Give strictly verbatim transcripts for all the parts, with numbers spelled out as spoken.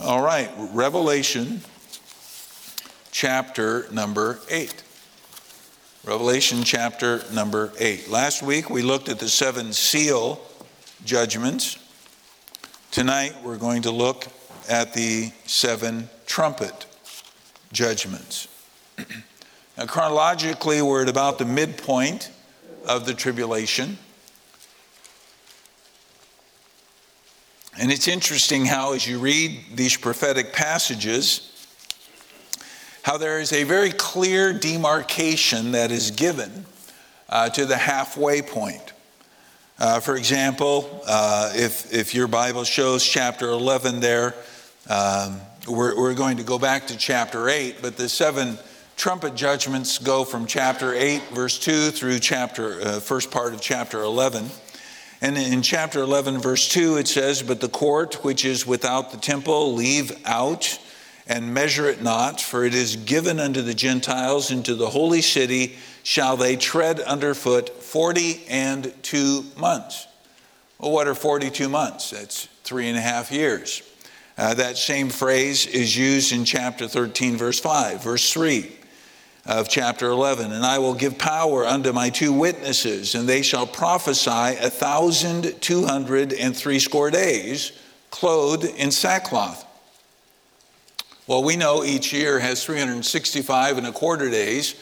All right, Revelation chapter number eight. Revelation chapter number eight. Last week we looked at the seven seal judgments. Tonight we're going to look at the seven trumpet judgments. Now, chronologically, we're at about the midpoint of the tribulation. And it's interesting how, as you read these prophetic passages, how there is a very clear demarcation that is given uh, to the halfway point. Uh, for example, uh, if if your Bible shows chapter eleven there, um, we're, we're going to go back to chapter eight, but the seven trumpet judgments go from chapter eight, verse two, through chapter uh, first part of chapter eleven. And in chapter eleven, verse two, it says, "But the court which is without the temple leave out and measure it not, for it is given unto the Gentiles, into the holy city shall they tread underfoot forty and two months." Well, what are forty-two months? That's three and a half years. Uh, that same phrase is used in chapter thirteen, verse five, verse three of chapter eleven, "And I will give power unto my two witnesses, and they shall prophesy a thousand two hundred and threescore days, clothed in sackcloth." Well, we know each year has three hundred sixty-five and a quarter days,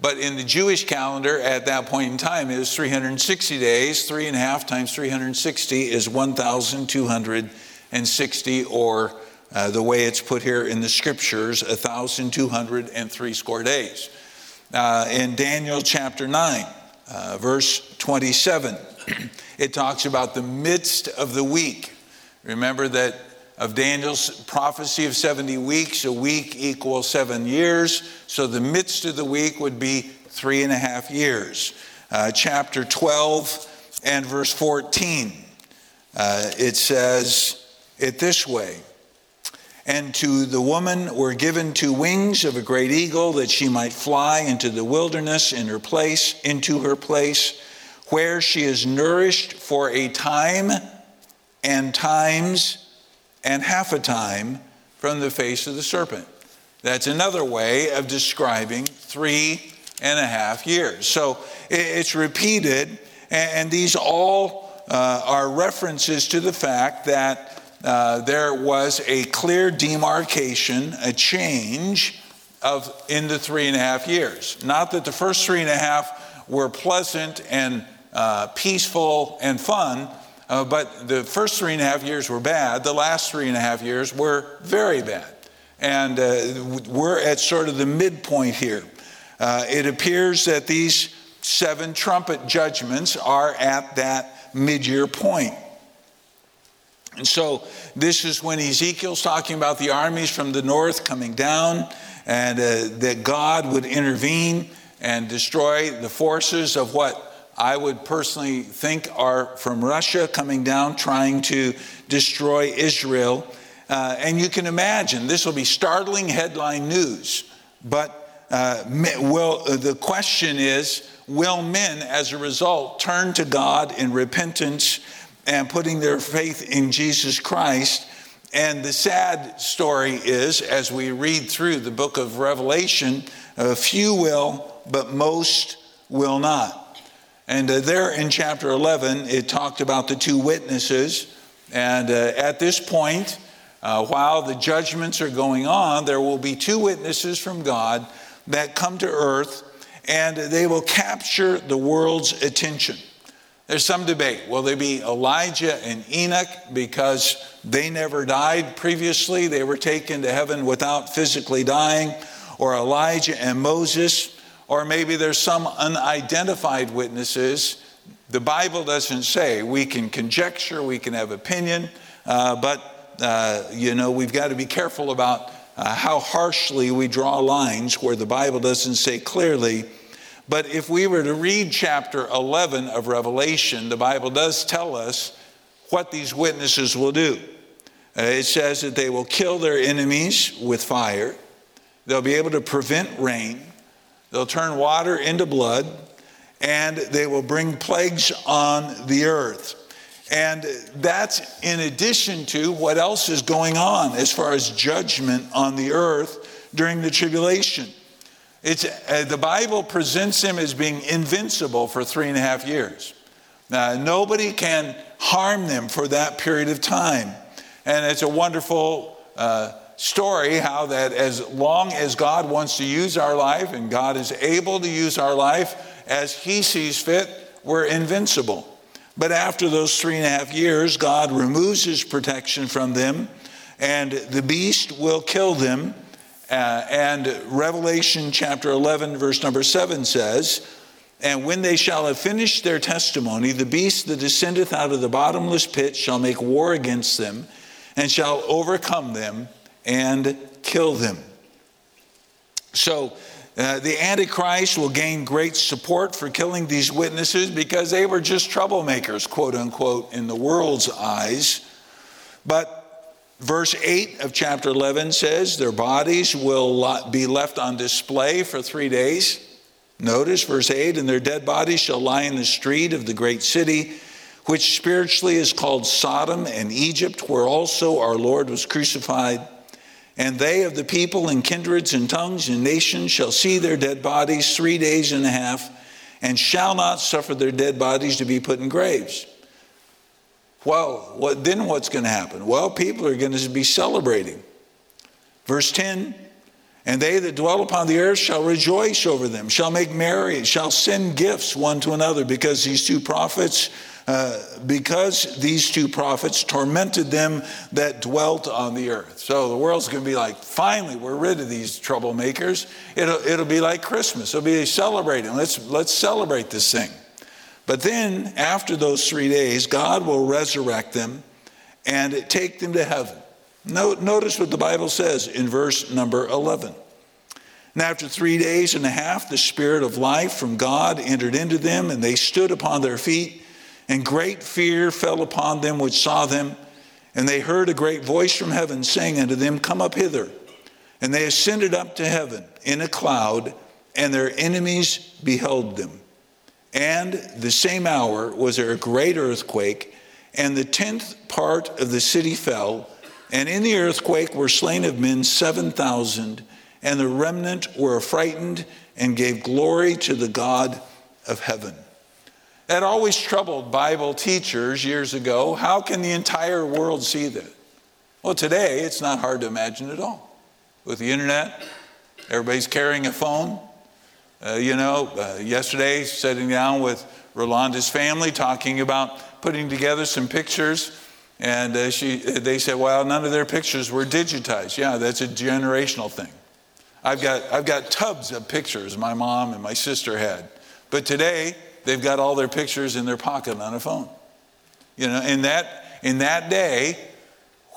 but in the Jewish calendar at that point in time, it was three hundred sixty days. Three and a half times three hundred sixty is one thousand two hundred sixty, or Uh, the way it's put here in the scriptures, a thousand two hundred and threescore days. Uh, in Daniel chapter nine, uh, verse twenty-seven, it talks about the midst of the week. Remember that of Daniel's prophecy of seventy weeks, a week equals seven years. So the midst of the week would be three and a half years. Uh, chapter twelve and verse fourteen, uh, it says it this way, "And to the woman were given two wings of a great eagle, that she might fly into the wilderness in her place, into her place, where she is nourished for a time and times and half a time from the face of the serpent." That's another way of describing three and a half years. So it's repeated, and these all uh, are references to the fact that Uh, there was a clear demarcation, a change of in the three and a half years. Not that the first three and a half were pleasant and uh, peaceful and fun, uh, but the first three and a half years were bad. The last three and a half years were very bad. And uh, we're at sort of the midpoint here. Uh, it appears that these seven trumpet judgments are at that mid-year point. And so this is when Ezekiel's talking about the armies from the north coming down, and uh, that God would intervene and destroy the forces of what I would personally think are from Russia coming down, trying to destroy Israel. Uh, and you can imagine this will be startling headline news. But uh, will, uh, the question is, will men as a result turn to God in repentance and putting their faith in Jesus Christ? And the sad story is, as we read through the book of Revelation, a few will, but most will not. And uh, there in chapter eleven, it talked about the two witnesses. And uh, at this point, uh, while the judgments are going on, there will be two witnesses from God that come to earth, and they will capture the world's attention. There's some debate. Will they be Elijah and Enoch because they never died previously? They were taken to heaven without physically dying. Or Elijah and Moses. Or maybe there's some unidentified witnesses. The Bible doesn't say. We can conjecture. We can have opinion. Uh, but, uh, you know, we've got to be careful about uh, how harshly we draw lines where the Bible doesn't say clearly. But if we were to read chapter eleven of Revelation, the Bible does tell us what these witnesses will do. Uh, it says that they will kill their enemies with fire. They'll be able to prevent rain. They'll turn water into blood. And they will bring plagues on the earth. And that's in addition to what else is going on as far as judgment on the earth during the tribulation. It's, uh, the Bible presents him as being invincible for three and a half years. Now, nobody can harm them for that period of time. And it's a wonderful uh, story how that as long as God wants to use our life and God is able to use our life as he sees fit, we're invincible. But after those three and a half years, God removes his protection from them and the beast will kill them. Uh, and Revelation chapter eleven, verse number seven says, "And when they shall have finished their testimony, the beast that descendeth out of the bottomless pit shall make war against them and shall overcome them and kill them." So uh, the Antichrist will gain great support for killing these witnesses because they were just troublemakers, quote unquote, in the world's eyes. But verse eight of chapter eleven says their bodies will be left on display for three days. Notice verse eight, "And their dead bodies shall lie in the street of the great city, which spiritually is called Sodom and Egypt, where also our Lord was crucified. And they of the people and kindreds and tongues and nations shall see their dead bodies three days and a half, and shall not suffer their dead bodies to be put in graves." Well, what, then what's going to happen? Well, people are going to be celebrating. Verse ten, "And they that dwell upon the earth shall rejoice over them, shall make merry, shall send gifts one to another, because these two prophets, uh, because these two prophets tormented them that dwelt on the earth." So the world's going to be like, finally, we're rid of these troublemakers. It'll it'll be like Christmas. It'll be celebrating. Let's let's celebrate this thing. But then after those three days, God will resurrect them and take them to heaven. Notice what the Bible says in verse number eleven. "And after three days and a half, the spirit of life from God entered into them, and they stood upon their feet, and great fear fell upon them which saw them. And they heard a great voice from heaven saying unto them, Come up hither. And they ascended up to heaven in a cloud, and their enemies beheld them. And the same hour was there a great earthquake, and the tenth part of the city fell, and in the earthquake were slain of men seven thousand, and the remnant were affrighted and gave glory to the God of heaven." That always troubled Bible teachers years ago. How can the entire world see that? Well, today it's not hard to imagine at all. With the internet, everybody's carrying a phone. Uh, you know, uh, yesterday, sitting down with Rolanda's family, talking about putting together some pictures. And uh, she, they said, well, none of their pictures were digitized. Yeah, that's a generational thing. I've got, I've got tubs of pictures my mom and my sister had. But today, they've got all their pictures in their pocket on a phone. You know, in that, in that day,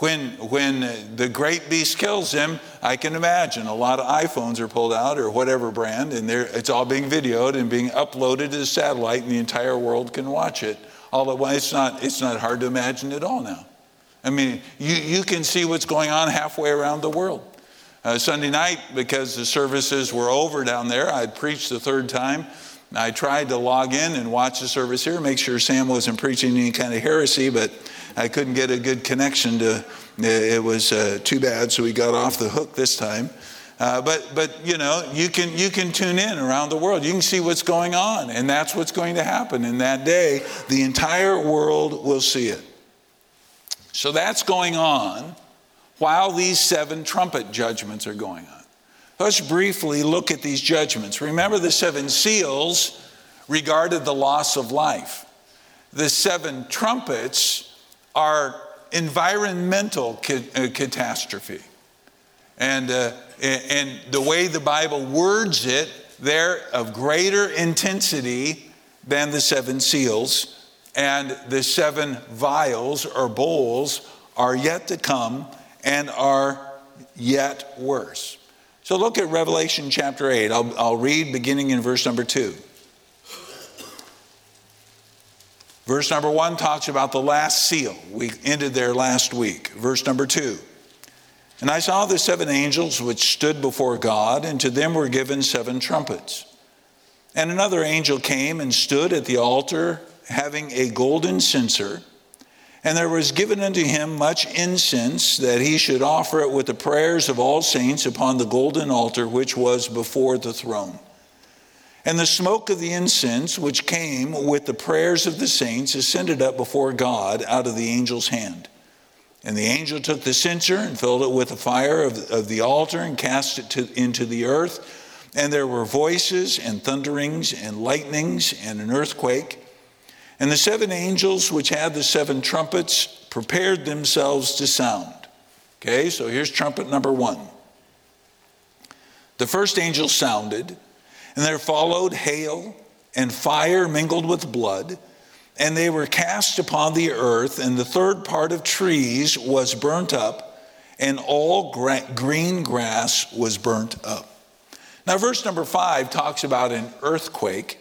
When when the great beast kills him, I can imagine a lot of iPhones are pulled out or whatever brand, and it's all being videoed and being uploaded to the satellite, and the entire world can watch it. All at once, it's not it's not hard to imagine at all now. I mean, you, you can see what's going on halfway around the world. Uh, Sunday night, because the services were over down there, I preached the third time. I tried to log in and watch the service here, make sure Sam wasn't preaching any kind of heresy, but I couldn't get a good connection to, it was uh, too bad, so we got off the hook this time. Uh, but, but you know, you can you can tune in around the world. You can see what's going on, and that's what's going to happen in that day. The entire world will see it. So that's going on while these seven trumpet judgments are going on. Let's briefly look at these judgments. Remember, the seven seals regarded the loss of life. The seven trumpets are environmental catastrophe. And, uh, and the way the Bible words it, they're of greater intensity than the seven seals. And the seven vials or bowls are yet to come and are yet worse. So look at Revelation chapter eight. I'll, I'll read beginning in verse number two. Verse number one talks about the last seal. We ended there last week. Verse number two. "And I saw the seven angels which stood before God, and to them were given seven trumpets. And another angel came and stood at the altar, having a golden censer, And there was given unto him much incense, that he should offer it with the prayers of all saints upon the golden altar which was before the throne. And the smoke of the incense, which came with the prayers of the saints, ascended up before God out of the angel's hand. And the angel took the censer and filled it with the fire of, of the altar and cast it to, into the earth. And there were voices and thunderings and lightnings and an earthquake. And the seven angels which had the seven trumpets prepared themselves to sound. Okay, so here's trumpet number one. The first angel sounded, and there followed hail and fire mingled with blood, and they were cast upon the earth, and the third part of trees was burnt up, and all gra- green grass was burnt up. Now, verse number five talks about an earthquake.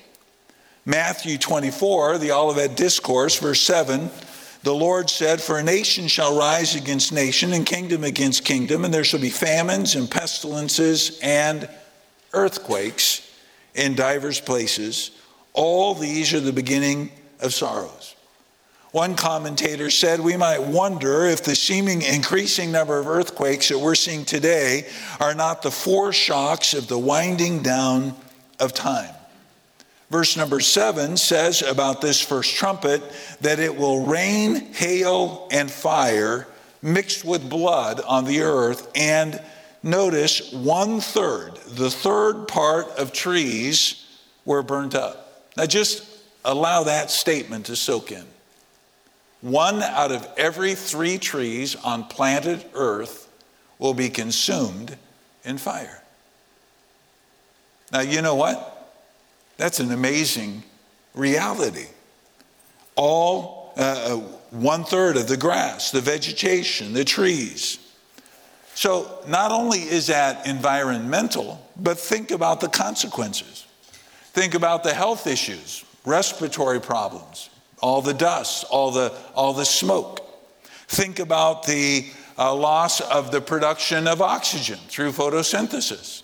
Matthew twenty-four, the Olivet Discourse, verse seven, the Lord said, "For a nation shall rise against nation, and kingdom against kingdom, and there shall be famines and pestilences and earthquakes in divers places. All these are the beginning of sorrows." One commentator said, we might wonder if the seeming increasing number of earthquakes that we're seeing today are not the foreshocks of the winding down of time. Verse number seven says about this first trumpet that it will rain, hail, and fire mixed with blood on the earth. And notice one third, the third part of trees were burnt up. Now just allow that statement to soak in. One out of every three trees on planet earth will be consumed in fire. Now, you know what? That's an amazing reality. All uh, one third of the grass, the vegetation, the trees. So not only is that environmental, but think about the consequences. Think about the health issues, respiratory problems, all the dust, all the all the smoke. Think about the uh, loss of the production of oxygen through photosynthesis.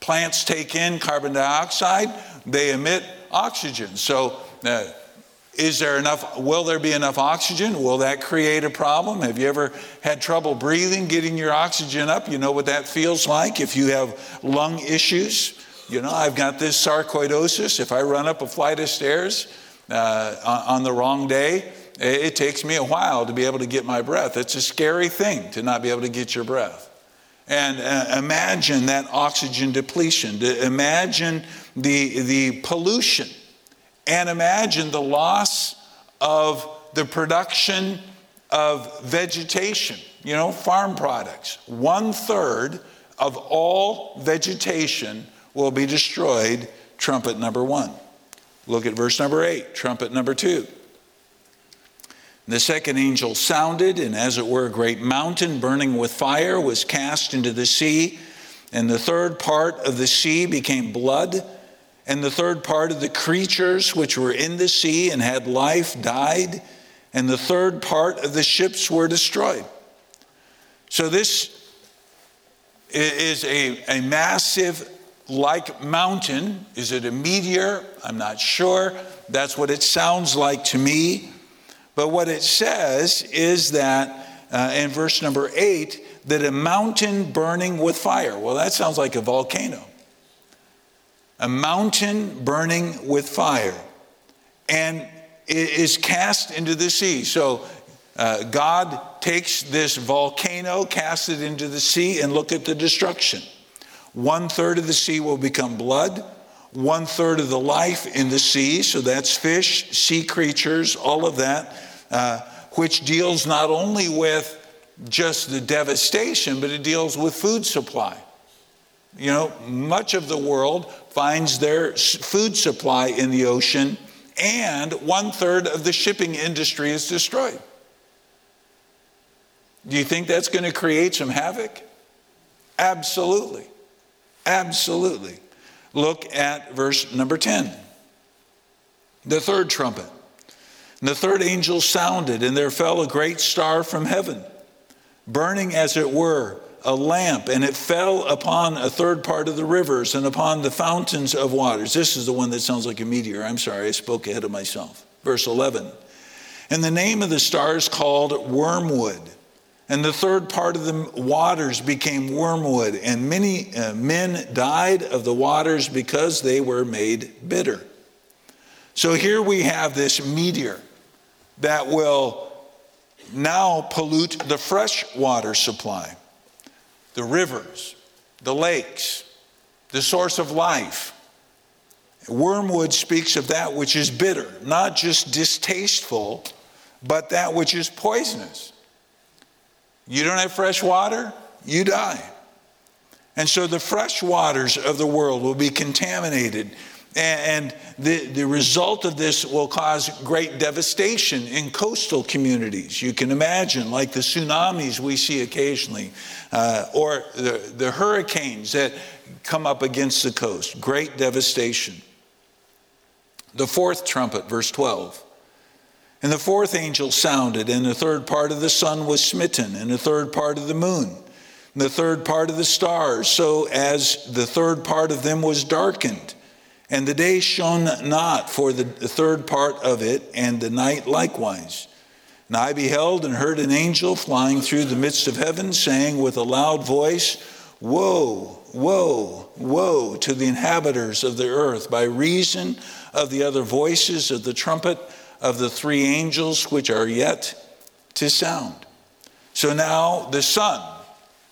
Plants take in carbon dioxide, they emit oxygen. So uh, is there enough, will there be enough oxygen? Will that create a problem? Have you ever had trouble breathing, getting your oxygen up? You know what that feels like if you have lung issues. You know, I've got this sarcoidosis. If I run up a flight of stairs uh, on the wrong day, it takes me a while to be able to get my breath. It's a scary thing to not be able to get your breath. And uh, imagine that oxygen depletion. Imagine the, the pollution. And imagine the loss of the production of vegetation, you know, farm products. One third of all vegetation will be destroyed, trumpet number one. Look at verse number eight, trumpet number two. The second angel sounded, and as it were a great mountain burning with fire was cast into the sea, and the third part of the sea became blood, and the third part of the creatures which were in the sea and had life died, and the third part of the ships were destroyed. So this is a, a massive, like mountain. Is it a meteor? I'm not sure. That's what it sounds like to me. But what it says is that, uh, in verse number eight, that a mountain burning with fire. Well, that sounds like a volcano. A mountain burning with fire. And it is cast into the sea. So uh, God takes this volcano, casts it into the sea, and look at the destruction. One third of the sea will become blood. One third of the life in the sea, so that's fish, sea creatures, all of that, uh, which deals not only with just the devastation, but it deals with food supply. You know, much of the world finds their food supply in the ocean, and one third of the shipping industry is destroyed. Do you think that's going to create some havoc? Absolutely. Absolutely. Look at verse number ten, the third trumpet. And the third angel sounded, and there fell a great star from heaven, burning as it were a lamp, and it fell upon a third part of the rivers and upon the fountains of waters. This is the one that sounds like a meteor. I'm sorry, I spoke ahead of myself. Verse eleven, And the name of the star is called Wormwood. And the third part of the waters became wormwood. And many uh, men died of the waters because they were made bitter. So here we have this meteor that will now pollute the fresh water supply, the rivers, the lakes, the source of life. Wormwood speaks of that which is bitter, not just distasteful, but that which is poisonous. You don't have fresh water, you die. And so the fresh waters of the world will be contaminated. And the, the result of this will cause great devastation in coastal communities. You can imagine, like the tsunamis we see occasionally, uh, or the, the hurricanes that come up against the coast. Great devastation. The fourth trumpet, verse twelve. And the fourth angel sounded, and the third part of the sun was smitten, and the third part of the moon, and the third part of the stars, so as the third part of them was darkened. And the day shone not for the third part of it, and the night likewise. And I beheld and heard an angel flying through the midst of heaven, saying with a loud voice, Woe, woe, woe to the inhabitants of the earth, by reason of the other voices of the trumpet of the three angels which are yet to sound. So now the sun,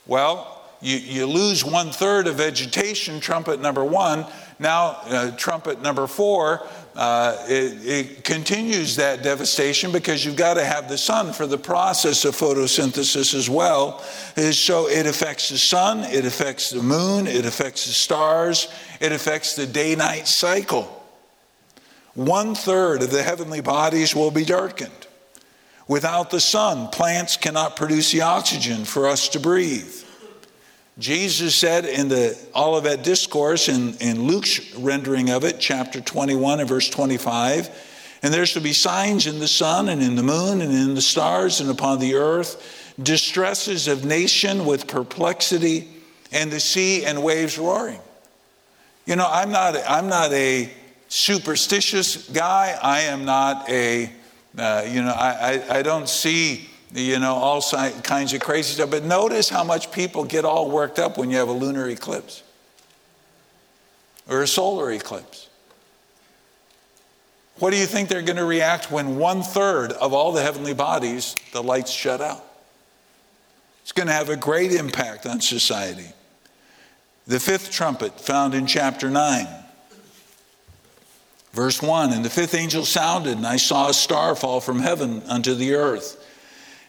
well, you, you lose one third of vegetation, trumpet number one. Now uh, trumpet number four, uh, it, it continues that devastation because you've got to have the sun for the process of photosynthesis as well. So it affects the sun, it affects the moon, it affects the stars, it affects the day-night cycle. One third of the heavenly bodies will be darkened. Without the sun, plants cannot produce the oxygen for us to breathe. Jesus said in the Olivet Discourse, in, in Luke's rendering of it, chapter twenty-one and verse twenty-five, and there shall be signs in the sun and in the moon and in the stars and upon the earth, distresses of nation with perplexity, and the sea and waves roaring. You know, I'm not, I'm not a superstitious guy. I am not a, uh, you know, I, I, I don't see, you know, all kinds of crazy stuff. But notice how much people get all worked up when you have a lunar eclipse or a solar eclipse. What do you think they're going to react when one third of all the heavenly bodies, the lights shut out? It's going to have a great impact on society. The fifth trumpet found in chapter nine. Verse one, and the fifth angel sounded, and I saw a star fall from heaven unto the earth.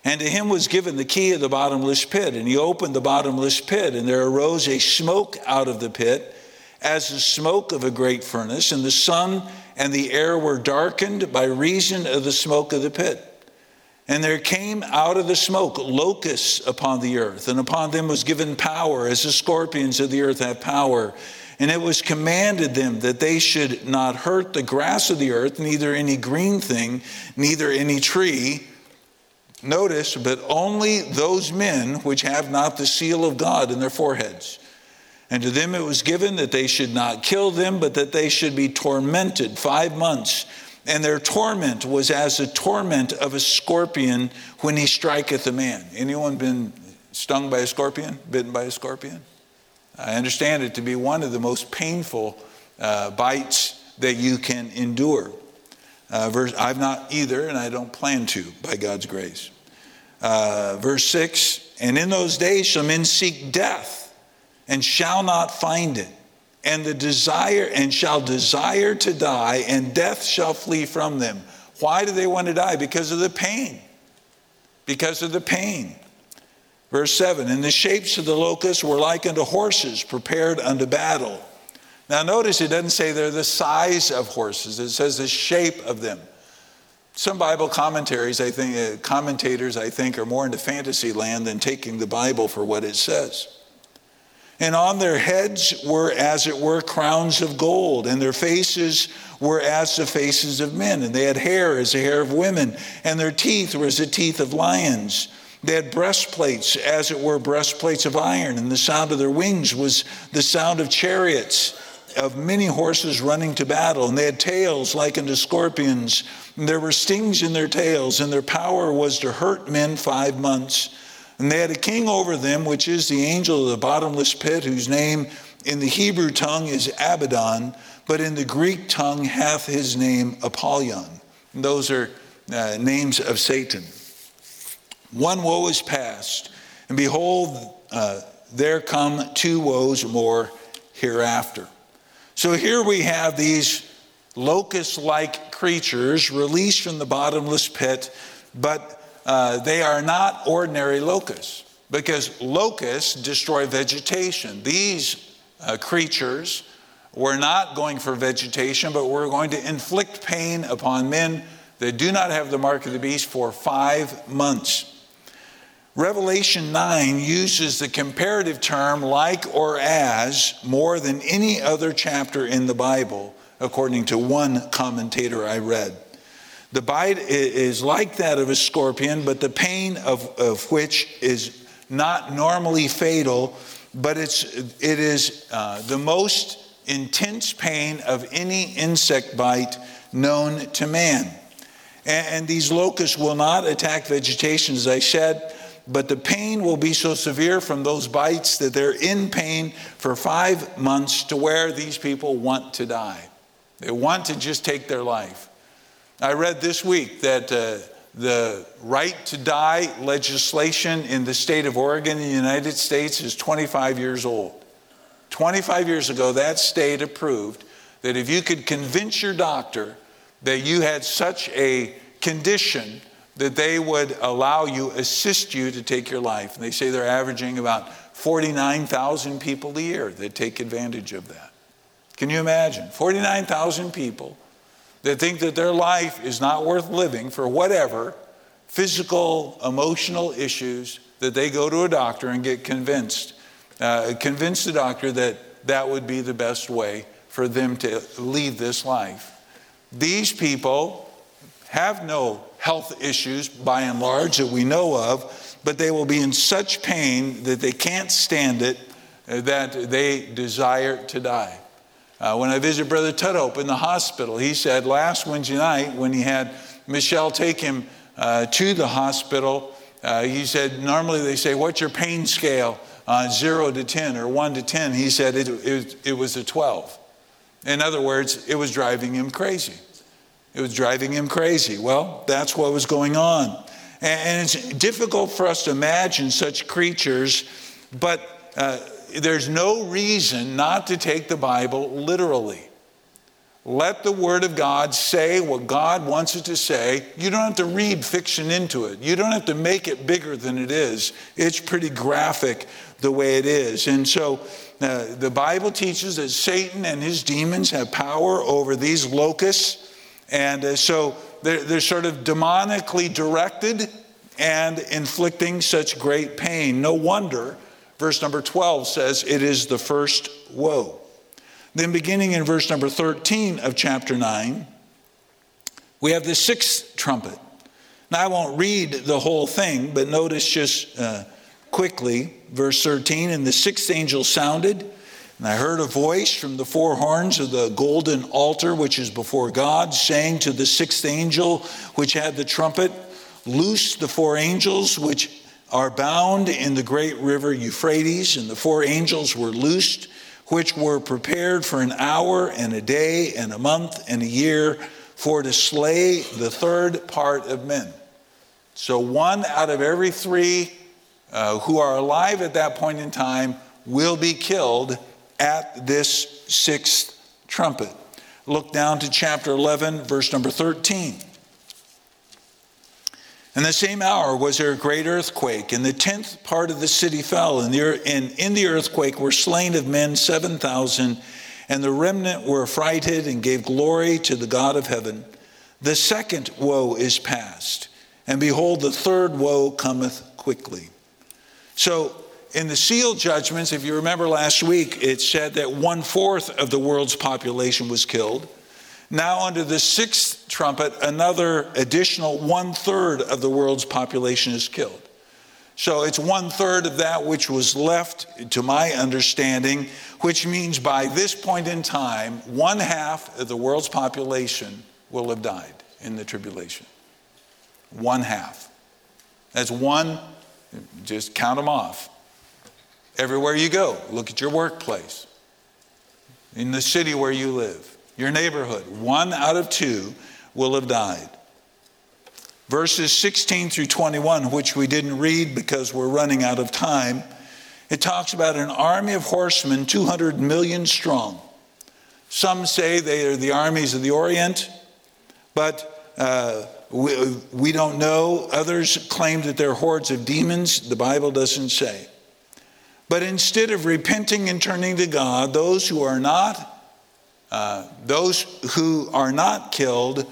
And to him was given the key of the bottomless pit. And he opened the bottomless pit, and there arose a smoke out of the pit, as the smoke of a great furnace. And the sun and the air were darkened by reason of the smoke of the pit. And there came out of the smoke locusts upon the earth, and upon them was given power, as the scorpions of the earth have power. And it was commanded them that they should not hurt the grass of the earth, neither any green thing, neither any tree. Notice, but only those men which have not the seal of God in their foreheads. And to them it was given that they should not kill them, but that they should be tormented five months. And their torment was as the torment of a scorpion when he striketh a man. Anyone been stung by a scorpion, bitten by a scorpion? I understand it to be one of the most painful uh, bites that you can endure. Uh, verse, I've not either, and I don't plan to, by God's grace. Uh, verse six, and in those days shall men seek death, and shall not find it, and the desire and shall desire to die, and death shall flee from them. Why do they want to die? Because of the pain. Because of the pain. Verse seven, and the shapes of the locusts were like unto horses prepared unto battle. Now notice it doesn't say they're the size of horses. It says the shape of them. Some Bible commentaries, I think, uh, commentators, I think, are more into fantasy land than taking the Bible for what it says. And on their heads were, as it were, crowns of gold, and their faces were as the faces of men, and they had hair as the hair of women, and their teeth were as the teeth of lions. They had breastplates, as it were, breastplates of iron, and the sound of their wings was the sound of chariots of many horses running to battle, and they had tails like unto scorpions, and there were stings in their tails, and their power was to hurt men five months. And they had a king over them, which is the angel of the bottomless pit, whose name in the Hebrew tongue is Abaddon, but in the Greek tongue hath his name Apollyon. And those are uh, names of Satan. One woe is past, and behold, uh, there come two woes more hereafter. So here we have these locust-like creatures released from the bottomless pit, but uh, they are not ordinary locusts, because locusts destroy vegetation. These uh, creatures were not going for vegetation, but were going to inflict pain upon men that do not have the mark of the beast for five months. Revelation nine uses the comparative term like or as more than any other chapter in the Bible, according to one commentator I read. The bite is like that of a scorpion, but the pain of, of which is not normally fatal, but it's, it is uh, the most intense pain of any insect bite known to man. And, and these locusts will not attack vegetation, as I said, but the pain will be so severe from those bites that they're in pain for five months to where these people want to die. They want to just take their life. I read this week that uh, the right to die legislation in the state of Oregon in the United States is twenty-five years old. twenty-five years ago, that state approved that if you could convince your doctor that you had such a condition that they would allow you, assist you to take your life. And they say they're averaging about forty-nine thousand people a year that take advantage of that. Can you imagine? forty-nine thousand people that think that their life is not worth living for whatever physical, emotional issues, that they go to a doctor and get convinced, uh, convince the doctor that that would be the best way for them to lead this life. These people have no health issues by and large that we know of, but they will be in such pain that they can't stand it, uh, that they desire to die. Uh, when I visited Brother Tudhope in the hospital, he said last Wednesday night when he had Michelle take him uh, to the hospital, uh, he said, normally they say, what's your pain scale on uh, zero to ten or one to ten? He said it, it, it was a twelve. In other words, it was driving him crazy. It was driving him crazy. Well, that's what was going on. And it's difficult for us to imagine such creatures, but uh, there's no reason not to take the Bible literally. Let the Word of God say what God wants it to say. You don't have to read fiction into it. You don't have to make it bigger than it is. It's pretty graphic the way it is. And so uh, the Bible teaches that Satan and his demons have power over these locusts. And uh, so they're, they're sort of demonically directed and inflicting such great pain. No wonder verse number twelve says it is the first woe. Then beginning in verse number thirteen of chapter nine, we have the sixth trumpet. Now I won't read the whole thing, but notice just uh, quickly verse thirteen, and the sixth angel sounded, and I heard a voice from the four horns of the golden altar, which is before God, saying to the sixth angel, which had the trumpet, loose the four angels, which are bound in the great river Euphrates. And the four angels were loosed, which were prepared for an hour and a day and a month and a year, for to slay the third part of men. So one out of every three uh, who are alive at that point in time will be killed at this sixth trumpet. Look down to chapter eleven, verse number thirteen. In the same hour was there a great earthquake, and the tenth part of the city fell, and in the earthquake were slain of men seven thousand, and the remnant were affrighted and gave glory to the God of heaven. The second woe is past, and behold, the third woe cometh quickly. So, in the seal judgments, if you remember last week, it said that one-fourth of the world's population was killed. Now under the sixth trumpet, another additional one-third of the world's population is killed. So it's one third of that which was left, to my understanding, which means by this point in time, one half of the world's population will have died in the tribulation. One half. That's one, just count them off. Everywhere you go, look at your workplace, in the city where you live, your neighborhood, one out of two will have died. Verses sixteen through twenty-one, which we didn't read because we're running out of time, it talks about an army of horsemen, two hundred million strong. Some say they are the armies of the Orient, but uh, we, we don't know. Others claim that they're hordes of demons. The Bible doesn't say. But instead of repenting and turning to God, those who are not uh, those who are not killed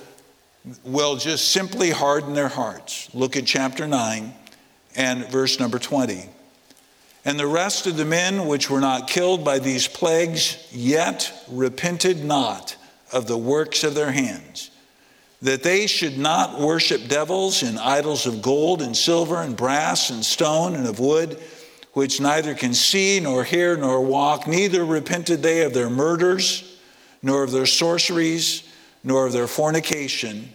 will just simply harden their hearts. Look at chapter nine and verse number twenty. And the rest of the men which were not killed by these plagues yet repented not of the works of their hands, that they should not worship devils and idols of gold and silver and brass and stone and of wood, which neither can see nor hear nor walk, neither repented they of their murders, nor of their sorceries, nor of their fornication,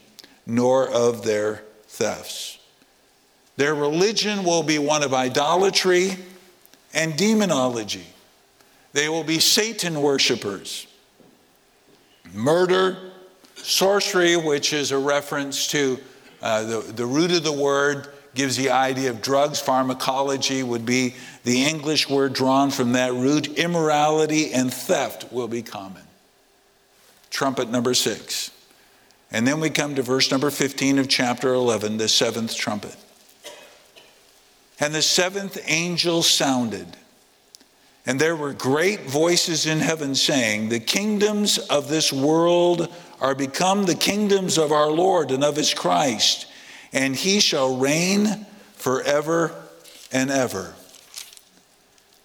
nor of their thefts. Their religion will be one of idolatry and demonology. They will be Satan worshipers. Murder, sorcery, which is a reference to uh, the, the root of the word, gives the idea of drugs. Pharmacology would be the English word drawn from that root. Immorality and theft will be common. Trumpet number six. And then we come to verse number fifteen of chapter eleven, the seventh trumpet. And the seventh angel sounded, and there were great voices in heaven saying, the kingdoms of this world are become the kingdoms of our Lord and of his Christ, and he shall reign forever and ever.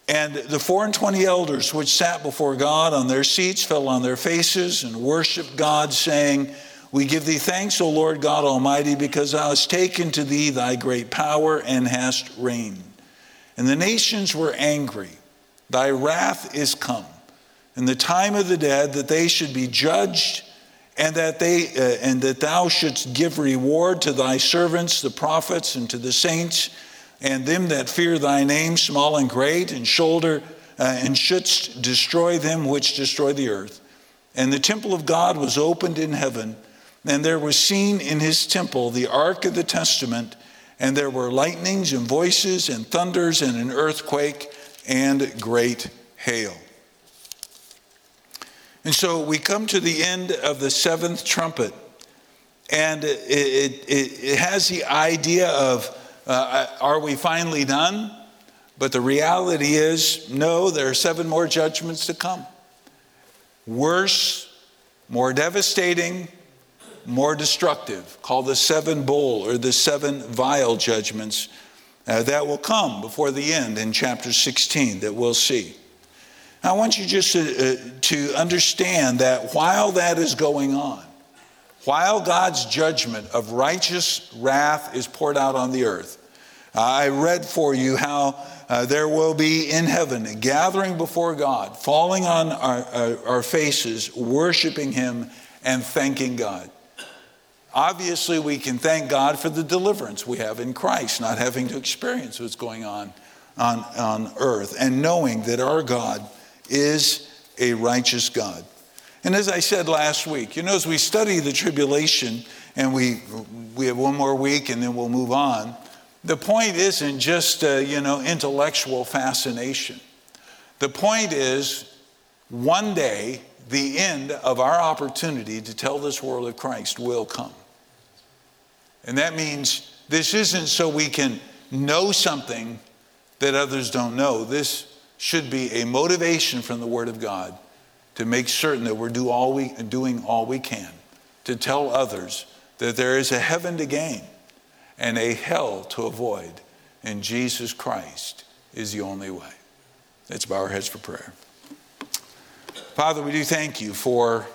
And the four and twenty elders which sat before God on their seats fell on their faces and worshiped God, saying, we give thee thanks, O Lord God Almighty, because thou hast taken to thee thy great power and hast reigned. And the nations were angry. Thy wrath is come, and the time of the dead, that they should be judged, and that they uh, and that thou shouldst give reward to thy servants, the prophets, and to the saints, and them that fear thy name, small and great, and shoulder, uh, and shouldst destroy them which destroy the earth. And the temple of God was opened in heaven, and there was seen in his temple the ark of the testament, and there were lightnings and voices and thunders and an earthquake and great hail. And so we come to the end of the seventh trumpet, and it, it, it has the idea of, Uh, are we finally done? But the reality is, no, there are seven more judgments to come. Worse, more devastating, more destructive, called the seven bowl or the seven vile judgments uh, that will come before the end in chapter sixteen that we'll see. Now, I want you just to, uh, to understand that while that is going on, while God's judgment of righteous wrath is poured out on the earth, I read for you how uh, there will be in heaven a gathering before God, falling on our, our, our faces, worshiping him and thanking God. Obviously, we can thank God for the deliverance we have in Christ, not having to experience what's going on on, on earth, and knowing that our God is a righteous God. And as I said last week, you know, as we study the tribulation, and we we have one more week and then we'll move on, the point isn't just, uh, you know, intellectual fascination. The point is one day the end of our opportunity to tell this world of Christ will come. And that means this isn't so we can know something that others don't know. This should be a motivation from the Word of God to make certain that we're do all we, doing all we can to tell others that there is a heaven to gain and a hell to avoid, and Jesus Christ is the only way. Let's bow our heads for prayer. Father, we do thank you for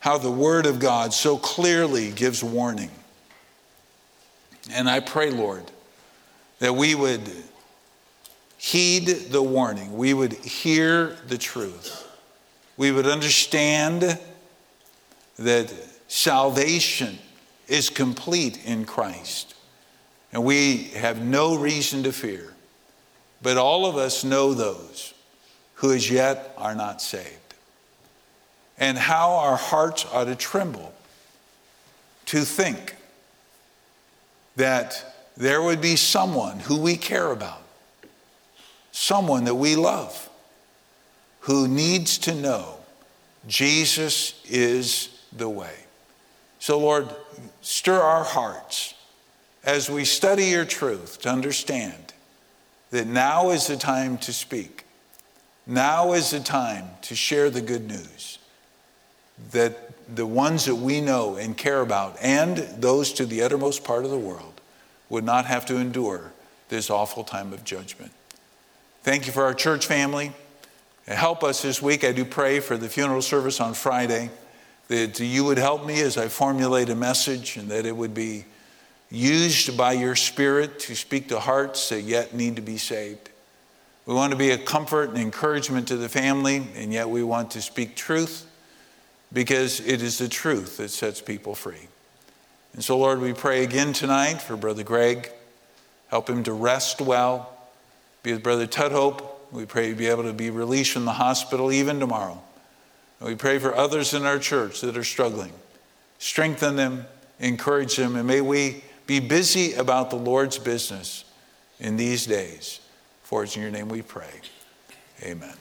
how the Word of God so clearly gives warning. And I pray, Lord, that we would heed the warning. We would hear the truth. We would understand that salvation is complete in Christ. And we have no reason to fear. But all of us know those who as yet are not saved. And how our hearts ought to tremble to think that there would be someone who we care about, someone that we love, who needs to know Jesus is the way. So Lord, stir our hearts as we study your truth to understand that now is the time to speak. Now is the time to share the good news, that the ones that we know and care about and those to the uttermost part of the world would not have to endure this awful time of judgment. Thank you for our church family. Help us this week. I do pray for the funeral service on Friday, that you would help me as I formulate a message, and that it would be used by your Spirit to speak to hearts that yet need to be saved. We want to be a comfort and encouragement to the family, and yet we want to speak truth, because it is the truth that sets people free. And so, Lord, we pray again tonight for Brother Greg. Help him to rest well. Be with Brother Tudhope. We pray he'd be able to be released from the hospital even tomorrow. And we pray for others in our church that are struggling. Strengthen them, encourage them, and may we be busy about the Lord's business in these days. For it's in your name we pray. Amen.